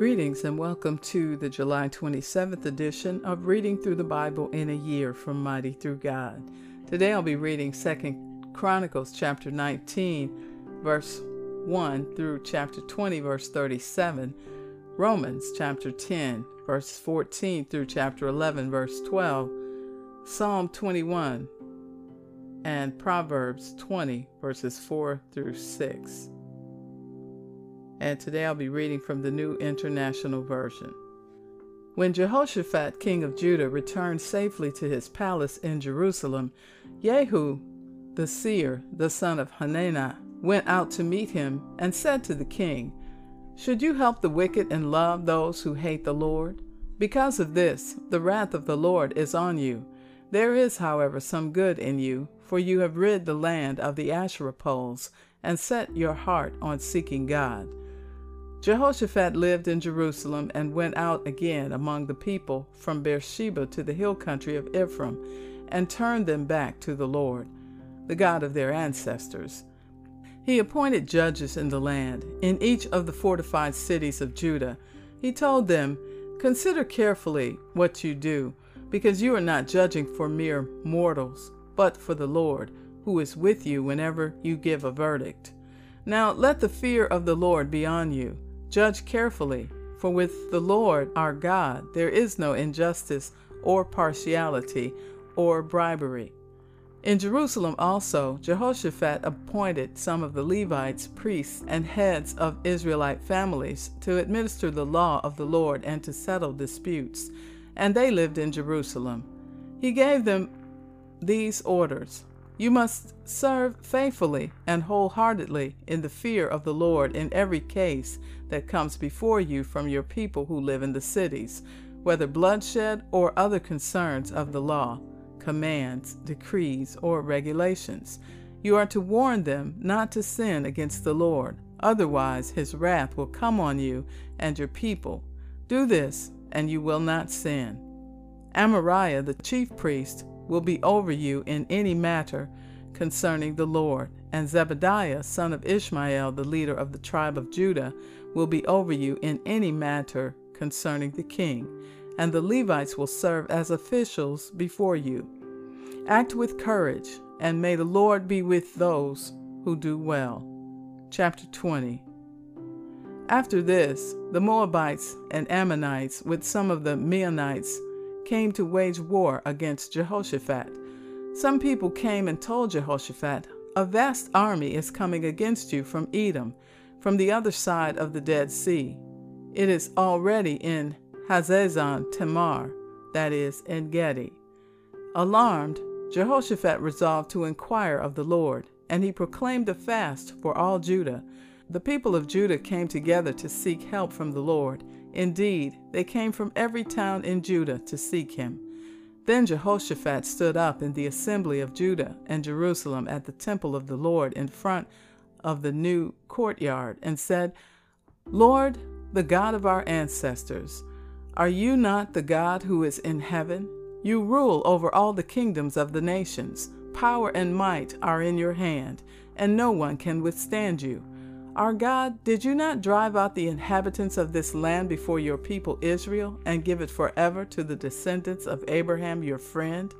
Greetings and welcome to the July 27th edition of Reading Through the Bible in a Year from Mighty Through God. Today I'll be reading 2 Chronicles chapter 19 verse 1 through chapter 20 verse 37, Romans chapter 10 verse 14 through chapter 11 verse 12, Psalm 21, and Proverbs 20 verses 4 through 6. And today I'll be reading from the New International Version. When Jehoshaphat, king of Judah, returned safely to his palace in Jerusalem, Yehu, the seer, the son of Hananah, went out to meet him and said to the king, "Should you help the wicked and love those who hate the Lord? Because of this, the wrath of the Lord is on you. There is, however, some good in you, for you have rid the land of the Asherah poles and set your heart on seeking God." Jehoshaphat lived in Jerusalem and went out again among the people from Beersheba to the hill country of Ephraim and turned them back to the Lord, the God of their ancestors. He appointed judges in the land, in each of the fortified cities of Judah. He told them, "Consider carefully what you do, because you are not judging for mere mortals, but for the Lord, who is with you whenever you give a verdict. Now let the fear of the Lord be on you. Judge carefully, for with the Lord our God there is no injustice or partiality or bribery." In Jerusalem also, Jehoshaphat appointed some of the Levites, priests, and heads of Israelite families to administer the law of the Lord and to settle disputes, and they lived in Jerusalem. He gave them these orders: "You must serve faithfully and wholeheartedly in the fear of the Lord in every case that comes before you from your people who live in the cities, whether bloodshed or other concerns of the law, commands, decrees, or regulations. You are to warn them not to sin against the Lord, otherwise his wrath will come on you and your people. Do this, and you will not sin. Amariah, the chief priest, will be over you in any matter concerning the Lord, and Zebediah, son of Ishmael, the leader of the tribe of Judah, will be over you in any matter concerning the king, and the Levites will serve as officials before you. Act with courage, and may the Lord be with those who do well." Chapter 20. After this, the Moabites and Ammonites, with some of the Meunites, came to wage war against Jehoshaphat. Some people came and told Jehoshaphat, "A vast army is coming against you from Edom, from the other side of the Dead Sea. It is already in Hazezon Tamar," that is, En Gedi. Alarmed, Jehoshaphat resolved to inquire of the Lord, and he proclaimed a fast for all Judah. The people of Judah came together to seek help from the Lord. Indeed, they came from every town in Judah to seek him. Then Jehoshaphat stood up in the assembly of Judah and Jerusalem at the temple of the Lord in front of the new courtyard and said, "Lord, the God of our ancestors, are you not the God who is in heaven? You rule over all the kingdoms of the nations. Power and might are in your hand, and no one can withstand you. Our God, did you not drive out the inhabitants of this land before your people Israel and give it forever to the descendants of Abraham your friend?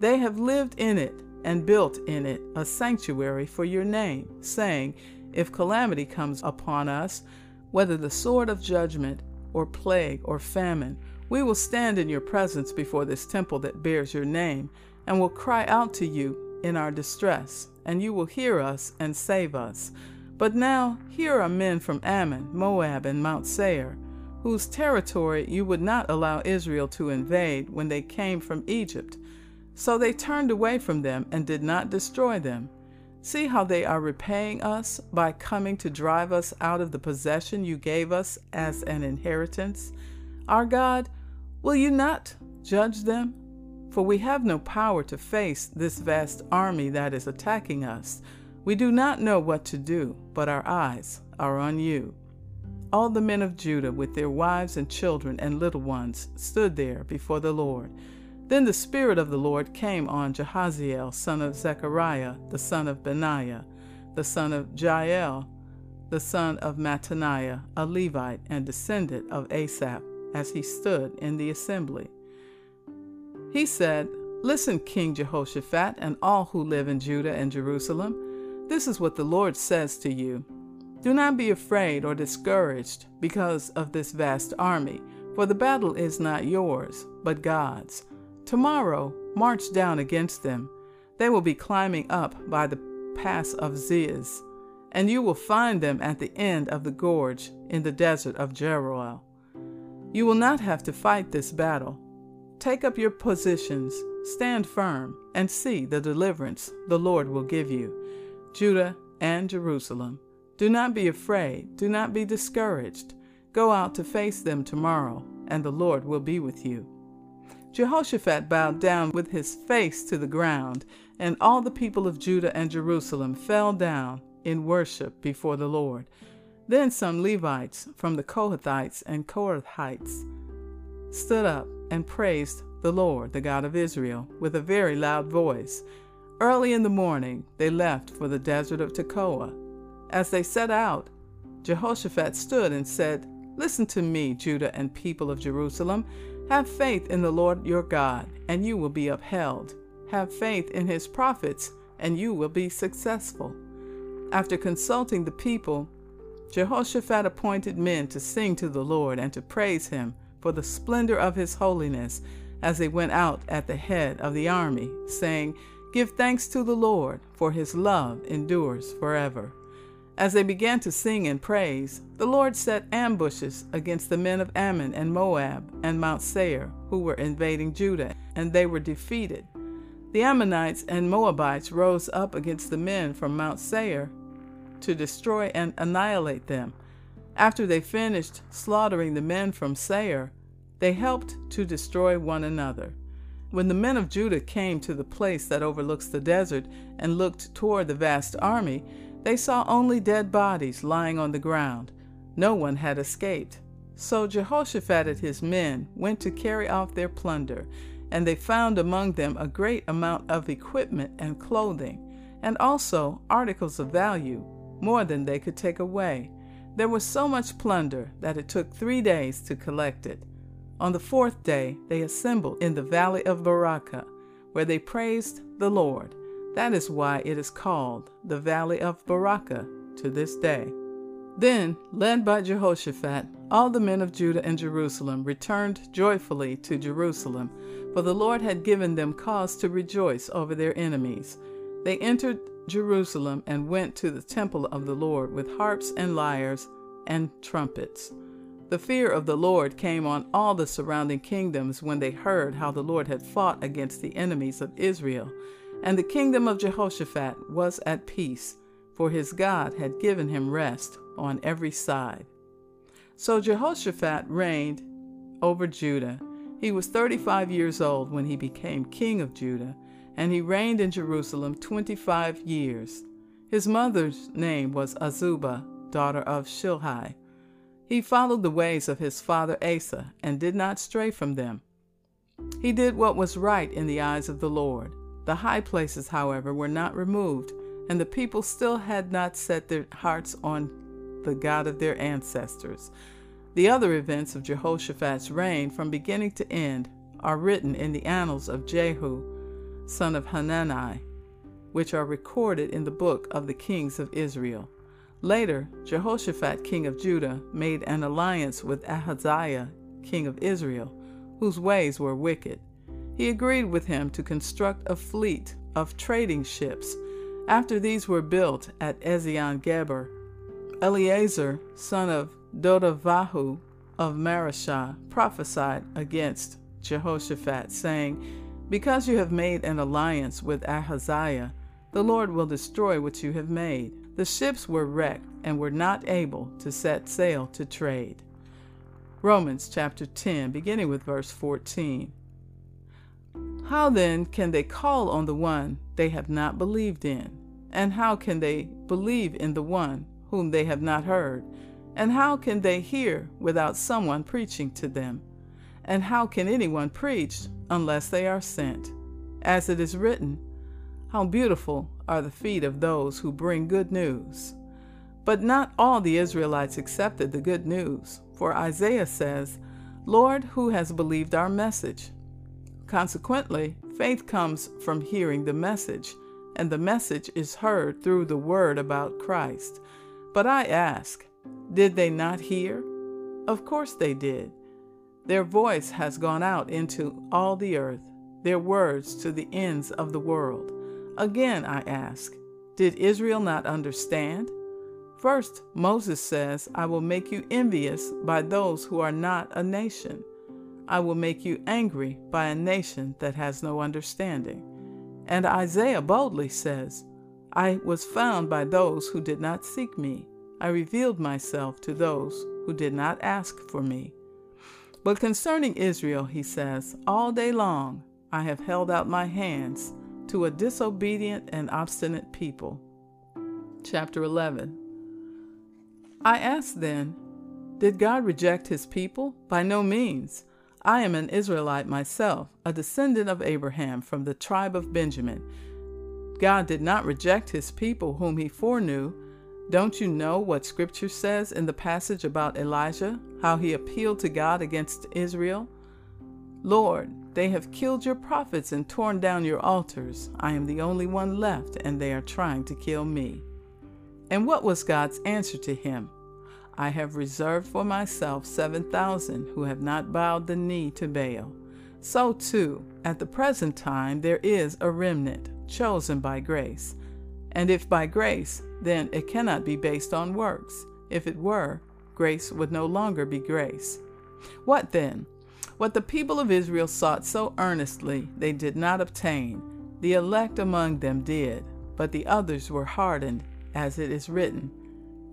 They have lived in it and built in it a sanctuary for your name, saying, 'If calamity comes upon us, whether the sword of judgment or plague or famine, we will stand in your presence before this temple that bears your name and will cry out to you in our distress, and you will hear us and save us.' But now here are men from Ammon, Moab, and Mount Seir, whose territory you would not allow Israel to invade when they came from Egypt. So they turned away from them and did not destroy them. See how they are repaying us by coming to drive us out of the possession you gave us as an inheritance. Our God, will you not judge them? For we have no power to face this vast army that is attacking us. We do not know what to do, but our eyes are on you." All the men of Judah with their wives and children and little ones stood there before the Lord. Then the Spirit of the Lord came on Jehaziel, son of Zechariah, the son of Benaiah, the son of Jael, the son of Mataniah, a Levite and descendant of Asaph, as he stood in the assembly. He said, "Listen, King Jehoshaphat, and all who live in Judah and Jerusalem, this is what the Lord says to you. Do not be afraid or discouraged because of this vast army, for the battle is not yours, but God's. Tomorrow march down against them. They will be climbing up by the pass of Ziz, and you will find them at the end of the gorge in the desert of Jeruel. You will not have to fight this battle. Take up your positions, stand firm, and see the deliverance the Lord will give you, Judah and Jerusalem. Do not be afraid, do not be discouraged. Go out to face them tomorrow, and the Lord will be with you." Jehoshaphat bowed down with his face to the ground, and all the people of Judah and Jerusalem fell down in worship before the Lord. Then some Levites from the Kohathites and Korahites stood up and praised the Lord, the God of Israel, with a very loud voice. Early in the morning they left for the desert of Tekoa. As they set out, Jehoshaphat stood and said, "Listen to me, Judah and people of Jerusalem. Have faith in the Lord your God, and you will be upheld. Have faith in his prophets, and you will be successful." After consulting the people, Jehoshaphat appointed men to sing to the Lord and to praise him for the splendor of his holiness as they went out at the head of the army, saying, "Give thanks to the Lord, for his love endures forever." As they began to sing and praise, the Lord set ambushes against the men of Ammon and Moab and Mount Seir, who were invading Judah, and they were defeated. The Ammonites and Moabites rose up against the men from Mount Seir to destroy and annihilate them. After they finished slaughtering the men from Seir, they helped to destroy one another. When the men of Judah came to the place that overlooks the desert and looked toward the vast army, they saw only dead bodies lying on the ground. No one had escaped. So Jehoshaphat and his men went to carry off their plunder, and they found among them a great amount of equipment and clothing, and also articles of value, more than they could take away. There was so much plunder that it took 3 days to collect it. On the fourth day, they assembled in the valley of Barakah, where they praised the Lord. That is why it is called the Valley of Barakah to this day. Then, led by Jehoshaphat, all the men of Judah and Jerusalem returned joyfully to Jerusalem, for the Lord had given them cause to rejoice over their enemies. They entered Jerusalem and went to the temple of the Lord with harps and lyres and trumpets. The fear of the Lord came on all the surrounding kingdoms when they heard how the Lord had fought against the enemies of Israel. And the kingdom of Jehoshaphat was at peace, for his God had given him rest on every side. So Jehoshaphat reigned over Judah. He was 35 years old when he became king of Judah, and he reigned in Jerusalem 25 years. His mother's name was Azubah, daughter of Shilhi. He followed the ways of his father Asa and did not stray from them. He did what was right in the eyes of the Lord. The high places, however, were not removed, and the people still had not set their hearts on the God of their ancestors. The other events of Jehoshaphat's reign from beginning to end are written in the annals of Jehu, son of Hanani, which are recorded in the book of the kings of Israel. Later, Jehoshaphat, king of Judah, made an alliance with Ahaziah, king of Israel, whose ways were wicked. He agreed with him to construct a fleet of trading ships. After these were built at Ezion-Geber, Eleazar, son of Dodavahu of Marashah, prophesied against Jehoshaphat, saying, "Because you have made an alliance with Ahaziah, the Lord will destroy what you have made." The ships were wrecked and were not able to set sail to trade. Romans chapter 10, beginning with verse 14. How then can they call on the one they have not believed in? And how can they believe in the one whom they have not heard? And how can they hear without someone preaching to them? And how can anyone preach unless they are sent? As it is written, "How beautiful are the feet of those who bring good news." But not all the Israelites accepted the good news, for Isaiah says, "Lord, who has believed our message?" Consequently, faith comes from hearing the message, and the message is heard through the word about Christ. But I ask, did they not hear? Of course they did. Their voice has gone out into all the earth, their words to the ends of the world. Again I ask, did Israel not understand? First, Moses says, "I will make you envious by those who are not a nation. I will make you angry by a nation that has no understanding." And Isaiah boldly says, "I was found by those who did not seek me. I revealed myself to those who did not ask for me." But concerning Israel, he says, "All day long I have held out my hands to a disobedient and obstinate people." Chapter 11. I asked then, did God reject his people? By no means. I am an Israelite myself, a descendant of Abraham from the tribe of Benjamin. God did not reject his people whom he foreknew. Don't you know what Scripture says in the passage about Elijah, how he appealed to God against Israel? "Lord, they have killed your prophets and torn down your altars. I am the only one left, and they are trying to kill me." And what was God's answer to him? "I have reserved for myself 7,000 who have not bowed the knee to Baal." So too, at the present time, there is a remnant, chosen by grace. And if by grace, then it cannot be based on works. If it were, grace would no longer be grace. What then? What the people of Israel sought so earnestly, they did not obtain. The elect among them did, but the others were hardened, as it is written,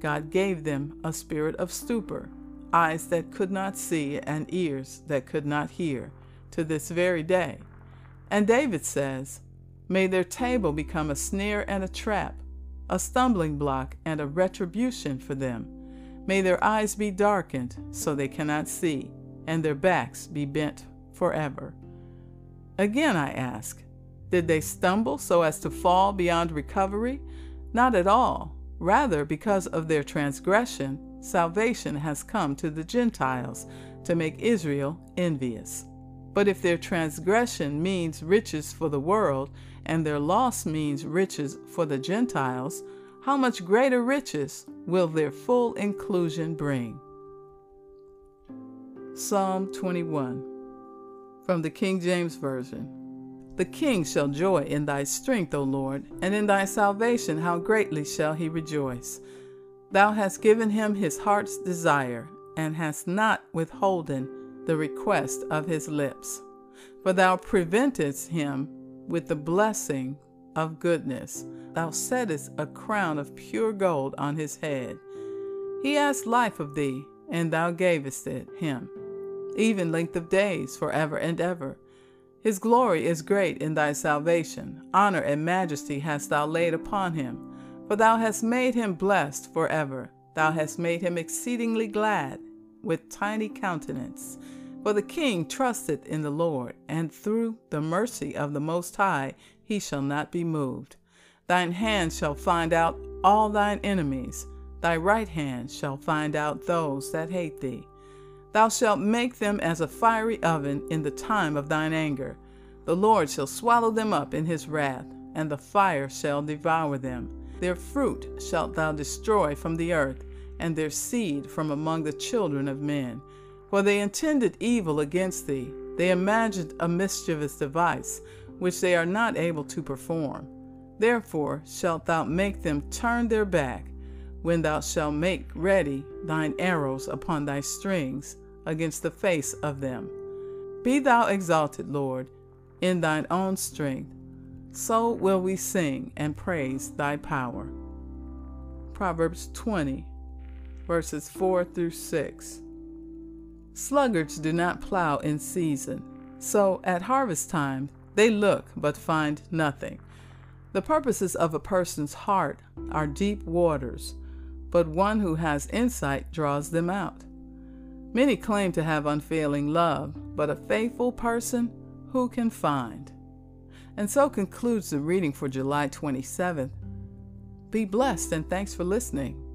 "God gave them a spirit of stupor, eyes that could not see and ears that could not hear, to this very day." And David says, "May their table become a snare and a trap, a stumbling block and a retribution for them. May their eyes be darkened so they cannot see, and their backs be bent forever." Again I ask, did they stumble so as to fall beyond recovery? Not at all. Rather, because of their transgression, salvation has come to the Gentiles to make Israel envious. But if their transgression means riches for the world, and their loss means riches for the Gentiles, how much greater riches will their full inclusion bring? Psalm 21, from the King James Version. "The king shall joy in thy strength, O Lord, and in thy salvation how greatly shall he rejoice. Thou hast given him his heart's desire, and hast not withholden the request of his lips. For thou preventest him with the blessing of goodness. Thou settest a crown of pure gold on his head. He asked life of thee, and thou gavest it him, even length of days forever and ever. His glory is great in thy salvation. Honor and majesty hast thou laid upon him. For thou hast made him blessed forever. Thou hast made him exceedingly glad with tiny countenance. For the king trusteth in the Lord, and through the mercy of the Most High he shall not be moved. Thine hand shall find out all thine enemies. Thy right hand shall find out those that hate thee. Thou shalt make them as a fiery oven in the time of thine anger. The Lord shall swallow them up in his wrath, and the fire shall devour them. Their fruit shalt thou destroy from the earth, and their seed from among the children of men. For they intended evil against thee. They imagined a mischievous device, which they are not able to perform. Therefore shalt thou make them turn their back, when thou shalt make ready thine arrows upon thy strings, against the face of them. Be thou exalted, Lord, in thine own strength. So will we sing and praise thy power." Proverbs 20, verses 4 through 6. "Sluggards do not plow in season, so at harvest time they look but find nothing. The purposes of a person's heart are deep waters, but one who has insight draws them out. Many claim to have unfailing love, but a faithful person who can find?" And so concludes the reading for July 27th. Be blessed, and thanks for listening.